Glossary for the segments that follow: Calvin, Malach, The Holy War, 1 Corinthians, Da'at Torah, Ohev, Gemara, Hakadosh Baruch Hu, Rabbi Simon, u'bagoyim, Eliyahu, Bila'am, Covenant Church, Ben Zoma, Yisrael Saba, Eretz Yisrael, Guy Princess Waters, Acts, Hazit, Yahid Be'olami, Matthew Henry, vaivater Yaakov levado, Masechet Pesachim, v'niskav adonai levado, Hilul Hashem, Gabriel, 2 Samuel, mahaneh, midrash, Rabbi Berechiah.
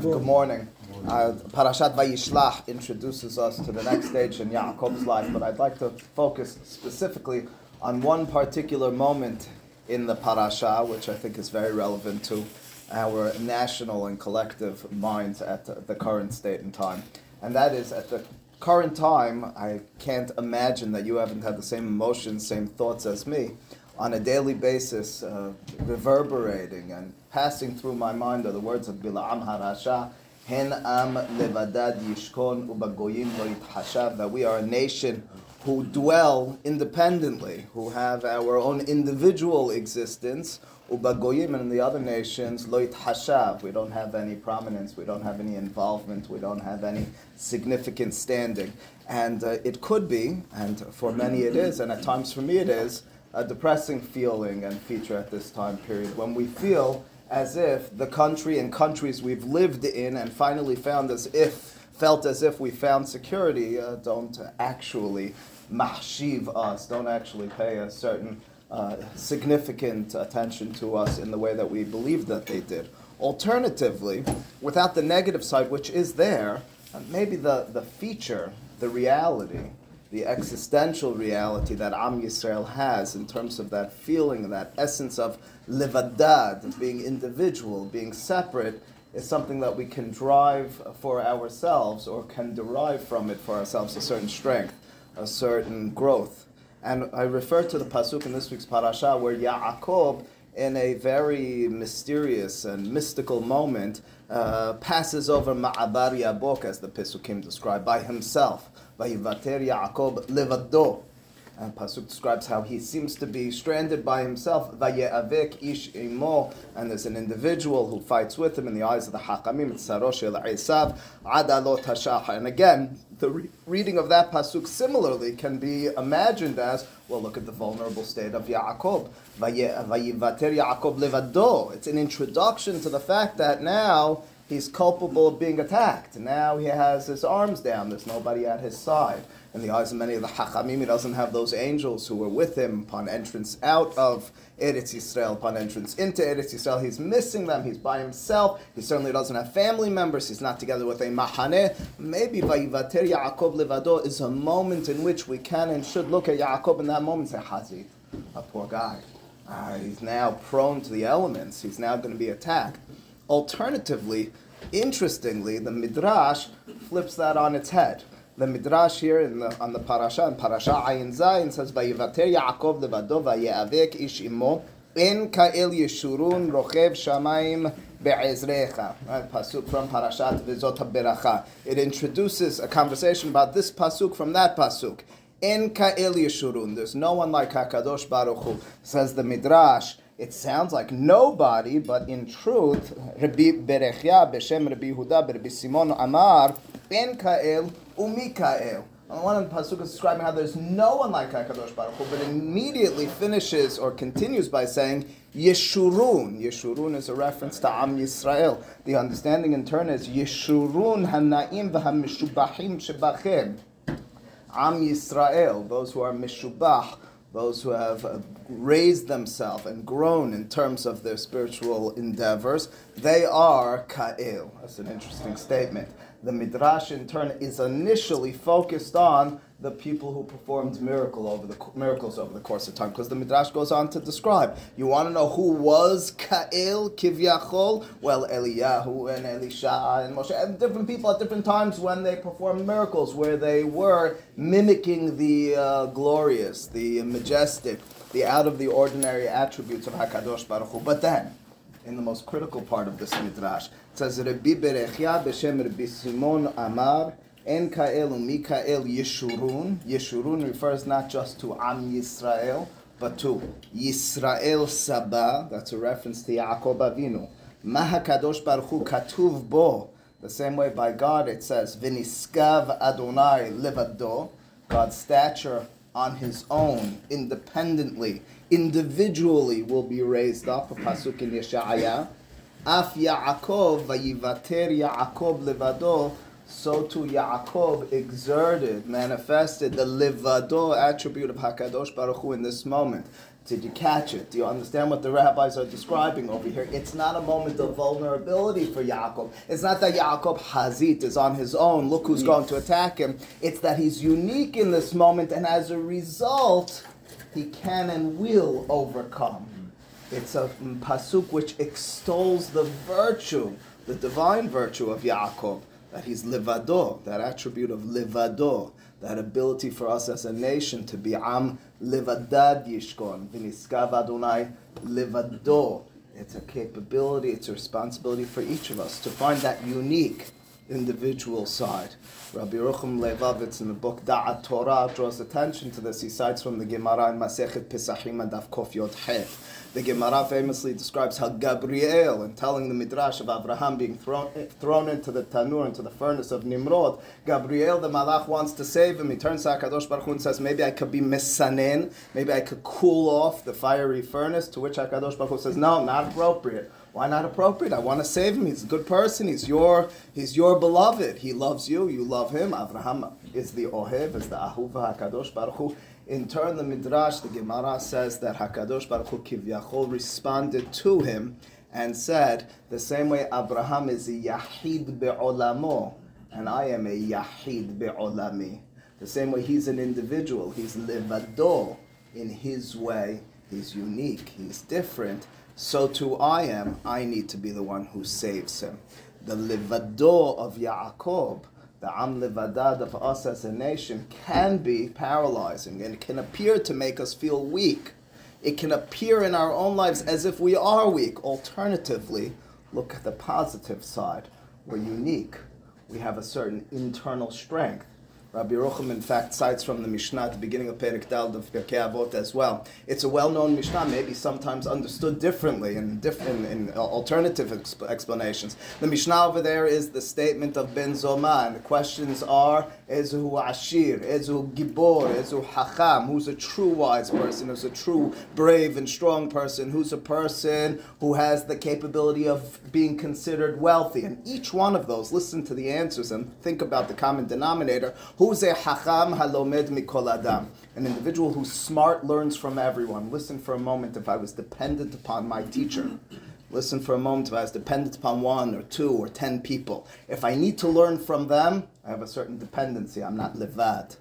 Good morning. Parashat Vayishlah introduces us to the next stage in Yaakov's life, but I'd like to focus specifically on one particular moment in the parasha, which I think is very relevant to our national and collective minds at the current state and time. And that is, at the current time, I can't imagine that you haven't had the same emotions, same thoughts as me, on a daily basis, reverberating and passing through my mind are the words of Bila'am HaRashah, Hen am levadad yishkon u'bagoyim lo yitchashav, that we are a nation who dwell independently, who have our own individual existence, u'bagoyim, and in the other nations, lo yitchashav, we don't have any prominence, we don't have any involvement, we don't have any significant standing. And it could be, and for many it is, and at times for me it is, a depressing feeling and feature at this time period when we feel as if the country and countries we've lived in and finally felt as if we found security don't actually mahshiv us, don't actually pay a certain significant attention to us in the way that we believe that they did. Alternatively, without the negative side, which is there, maybe the feature, the reality, the existential reality that Am Yisrael has in terms of that feeling, that essence of levadad, being individual, being separate, is something that we can drive for ourselves or can derive from it for ourselves a certain strength, a certain growth. And I refer to the Pasuk in this week's parasha where Yaakov, in a very mysterious and mystical moment, passes over Ma'abar Yabok, as the Pasukim described, by himself. Vaivater Yaakov levado. And Pasuk describes how he seems to be stranded by himself. Vayeavek ish imo, and there's an individual who fights with him in the eyes of the hachamim. It's sarosh el isav adalot hashach. And again, the reading of that pasuk similarly can be imagined as, well, look at the vulnerable state of Yaakov. Vayevater Yaakov levado. It's an introduction to the fact that now he's culpable of being attacked. Now he has his arms down. There's nobody at his side. In the eyes of many of the hachamim, he doesn't have those angels who were with him upon entrance out of Eretz Yisrael, upon entrance into Eretz Yisrael. He's missing them. He's by himself. He certainly doesn't have family members. He's not together with a mahaneh. Maybe Vaivater Yaakov Levado is a moment in which we can and should look at Yaakov in that moment and say, Hazit, a poor guy. He's now prone to the elements. He's now going to be attacked. Alternatively, interestingly, the midrash flips that on its head. The midrash here on the parasha, in parasha ayin zayin, says, "Vaivater Yaakov levado vayeavek ish imo en ka'el Yeshurun rochev shamayim be'ezrecha." Pasuk from parashat v'zot haberacha. It introduces a conversation about this pasuk from that pasuk. En ka'el Yeshurun. There's no one like Hakadosh Baruch Hu, says the midrash. It sounds like nobody, but in truth, Rabbi Berechiah, B'Shem Rabbi Yehuda, Rabbi Simon, Amar, En Ka'el, Umika'el. On one of the Pasuk is describing how there's no one like HaKadosh Baruch Hu, but immediately finishes or continues by saying, Yeshurun. Yeshurun is a reference to Am Yisrael. The understanding in turn is, Yeshurun ha'na'im v'ha'mishubahim shebachem. Am Yisrael, those who are mishubah, those who have raised themselves and grown in terms of their spiritual endeavors, they are ka'il. That's an interesting statement. The midrash, in turn, is initially focused on the people who performed miracles over the course of time, because the midrash goes on to describe. You want to know who was Ka'il, Kivyachol? Well, Eliyahu and Elisha and Moshe, and different people at different times when they performed miracles, where they were mimicking the glorious, the majestic, the out-of-the-ordinary attributes of HaKadosh Baruch Hu. But then, in the most critical part of this midrash, it says, Rabbi Berechiah, B'Shem Rabbi Simon, Amar, En Ka'el u'Mika'el Yeshurun. Yeshurun refers not just to Am Yisrael, but to Yisrael Saba. That's a reference to Yaakov Avinu. Ma HaKadosh Baruch Hu katuv bo. The same way by God it says, V'niskav Adonai levado. God's stature on his own, independently, individually will be raised up. A pasuk in Yeshaya. Af Yaakov vayivater Yaakov levado. So too Yaakov manifested the levado attribute of HaKadosh Baruch Hu in this moment. Did you catch it? Do you understand what the rabbis are describing over here? It's not a moment of vulnerability for Yaakov. It's not that Yaakov Hazit is on his own. Look who's going to attack him. It's that he's unique in this moment, and as a result, he can and will overcome. It's a pasuk which extols the virtue, the divine virtue of Yaakov, that he's levado, that attribute of levado, that ability for us as a nation to be am levadad yishkon, v'niskav Adonai levado. It's a capability, it's a responsibility for each of us to find that unique individual side. Rabbi Rucham Leibovitz in the book Da'at Torah draws attention to this. He cites from the Gemara in Masechet Pesachim Daf Kof Yod He. The Gemara famously describes how Gabriel, in telling the midrash of Abraham being thrown into the tanur, into the furnace of Nimrod, Gabriel the Malach wants to save him. He turns to HaKadosh Baruch Hu and says, maybe I could be mesanen, maybe I could cool off the fiery furnace, to which HaKadosh Baruch Hu says, no, not appropriate. Why not appropriate? I want to save him. He's a good person. He's your beloved. He loves you. You love him. Abraham is the Ohev, is the Ahuva HaKadosh Baruch Hu. In turn, the midrash, the Gemara says that HaKadosh Baruch Hu Kivyachol responded to him and said, the same way Abraham is a Yahid be'olamo, and I am a Yahid be'olami. The same way he's an individual. He's levado in his way. He's unique. He's different. So too I am. I need to be the one who saves him. The levado of Yaakov, the am levadad of us as a nation, can be paralyzing, and it can appear to make us feel weak. It can appear in our own lives as if we are weak. Alternatively, look at the positive side. We're unique. We have a certain internal strength. Rabbi Yerucham, in fact, cites from the Mishnah at the beginning of Perek Dal of Pirkei Avot as well. It's a well-known Mishnah, maybe sometimes understood differently in alternative explanations. The Mishnah over there is the statement of Ben Zoma, and the questions are, Ezuhu Ashir, Ezuhu Gibor, Ezuhu Hacham, who's a true wise person, who's a true brave and strong person, who's a person who has the capability of being considered wealthy. And each one of those, listen to the answers and think about the common denominator. Who's a hacham halomed mikol adam? An individual who's smart, learns from everyone. Listen for a moment, if I was dependent upon my teacher. Listen for a moment, if I was dependent upon 1 or 2 or 10 people. If I need to learn from them, I have a certain dependency. I'm not levad.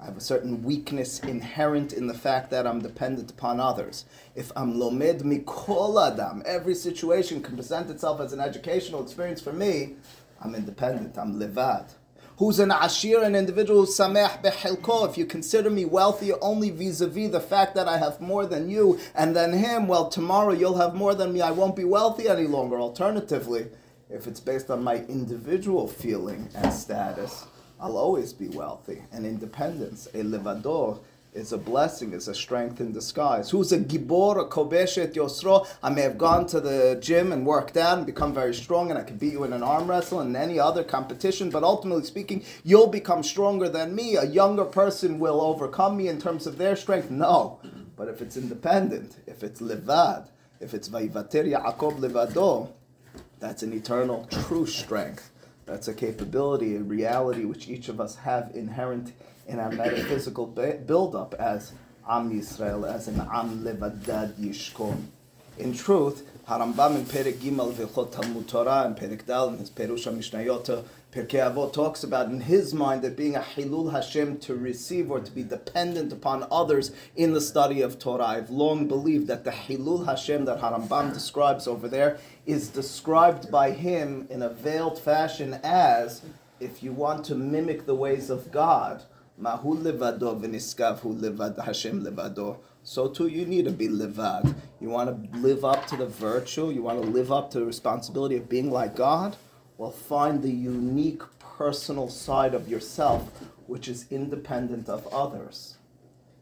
I have a certain weakness inherent in the fact that I'm dependent upon others. If I'm lomed mikol adam, every situation can present itself as an educational experience for me, I'm independent, I'm levad. Who's an ashir, an individual, sameh bechilko. If you consider me wealthy only vis-a-vis the fact that I have more than you and than him, well, tomorrow you'll have more than me. I won't be wealthy any longer. Alternatively, if it's based on my individual feeling and status, I'll always be wealthy. And independence, a levador, is a blessing, is a strength in disguise. Who's a gibor, a kobeshet yosro? I may have gone to the gym and worked out and become very strong, and I could beat you in an arm wrestle and any other competition, but ultimately speaking, you'll become stronger than me. A younger person will overcome me in terms of their strength. No. But if it's independent, if it's levad, if it's vaivater Yaakov levado, that's an eternal true strength. That's a capability, a reality which each of us have inherent in our metaphysical build-up as Am Yisrael, as an Am Levadad Yishkon. In truth, Harambam in Perek Gimal V'chot Talmud Torah and Perek Dal in his Perush HaMishnayot Pirkei Avot talks about in his mind that being a Hilul Hashem, to receive or to be dependent upon others in the study of Torah. I've long believed that the Hilul Hashem that Harambam describes over there is described by him in a veiled fashion as, if you want to mimic the ways of God, Mahu levado v'niskavu levad Hashem levado. So too you need to be levad. You want to live up to the virtue, you want to live up to the responsibility of being like God? Well, find the unique personal side of yourself, which is independent of others.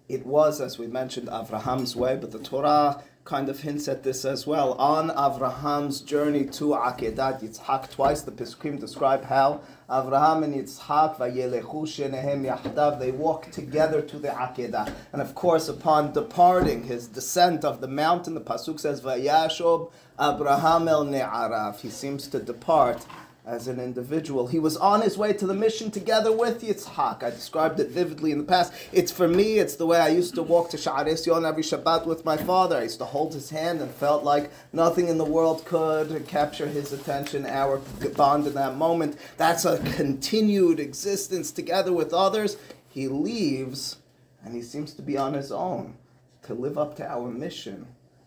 It was, as we mentioned, Avraham's way, but the Torah kind of hints at this as well. On Avraham's journey to Akedat Yitzhak, twice the Pasukim describe how Avraham and Yitzhak, vayelechu shenehem yachdav, they walked together to the Akedah. And of course, upon departing, his descent of the mountain, the Pasuk says, vayashob Avraham el ne'arav. He seems to depart as an individual. He was on his way to the mission together with Yitzhak. I described it vividly in the past. It's for me, it's the way I used to walk to Sha'arei Sion every Shabbat with my father. I used to hold his hand and felt like nothing in the world could capture his attention, our bond in that moment. That's a continued existence together with others. He leaves, and he seems to be on his own to live up to our mission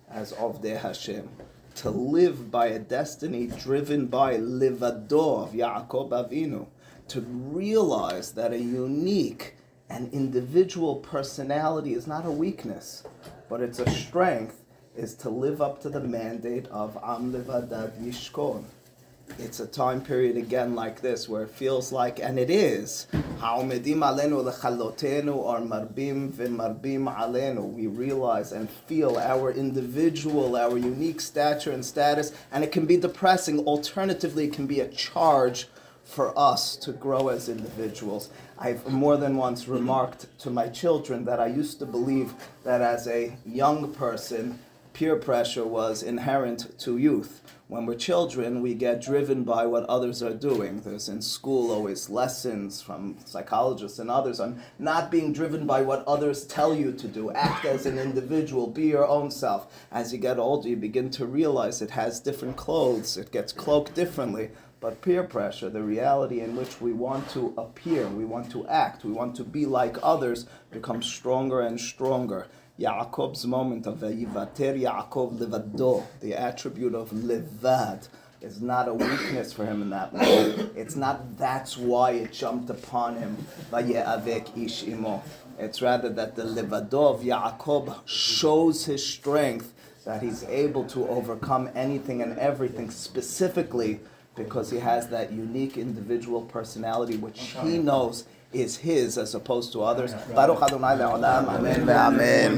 as Ovdei Hashem, to live by a destiny driven by levado of Yaakov Avinu, to realize that a unique and individual personality is not a weakness, but it's a strength, is to live up to the mandate of am levadad yishkon. It's a time period again like this where it feels like, and it is, ha'omedim alenu lechalotenu or marbim v'marbim alenu. We realize and feel our individual, our unique stature and status, and it can be depressing. Alternatively, it can be a charge for us to grow as individuals. I've more than once remarked to my children that I used to believe that as a young person, peer pressure was inherent to youth. When we're children, we get driven by what others are doing. There's in school always lessons from psychologists and others on not being driven by what others tell you to do. Act as an individual, be your own self. As you get older, you begin to realize it has different clothes, it gets cloaked differently. But peer pressure, the reality in which we want to appear, we want to act, we want to be like others, becomes stronger and stronger. Yaakov's moment of vaivater Yaakov levado, the attribute of levad, is not a weakness for him in that moment. It's not that's why it jumped upon him. It's rather that the levado of Yaakov shows his strength, that he's able to overcome anything and everything, specifically because he has that unique individual personality which he knows is his as opposed to others. Baruch Adonai le'olam. Amen.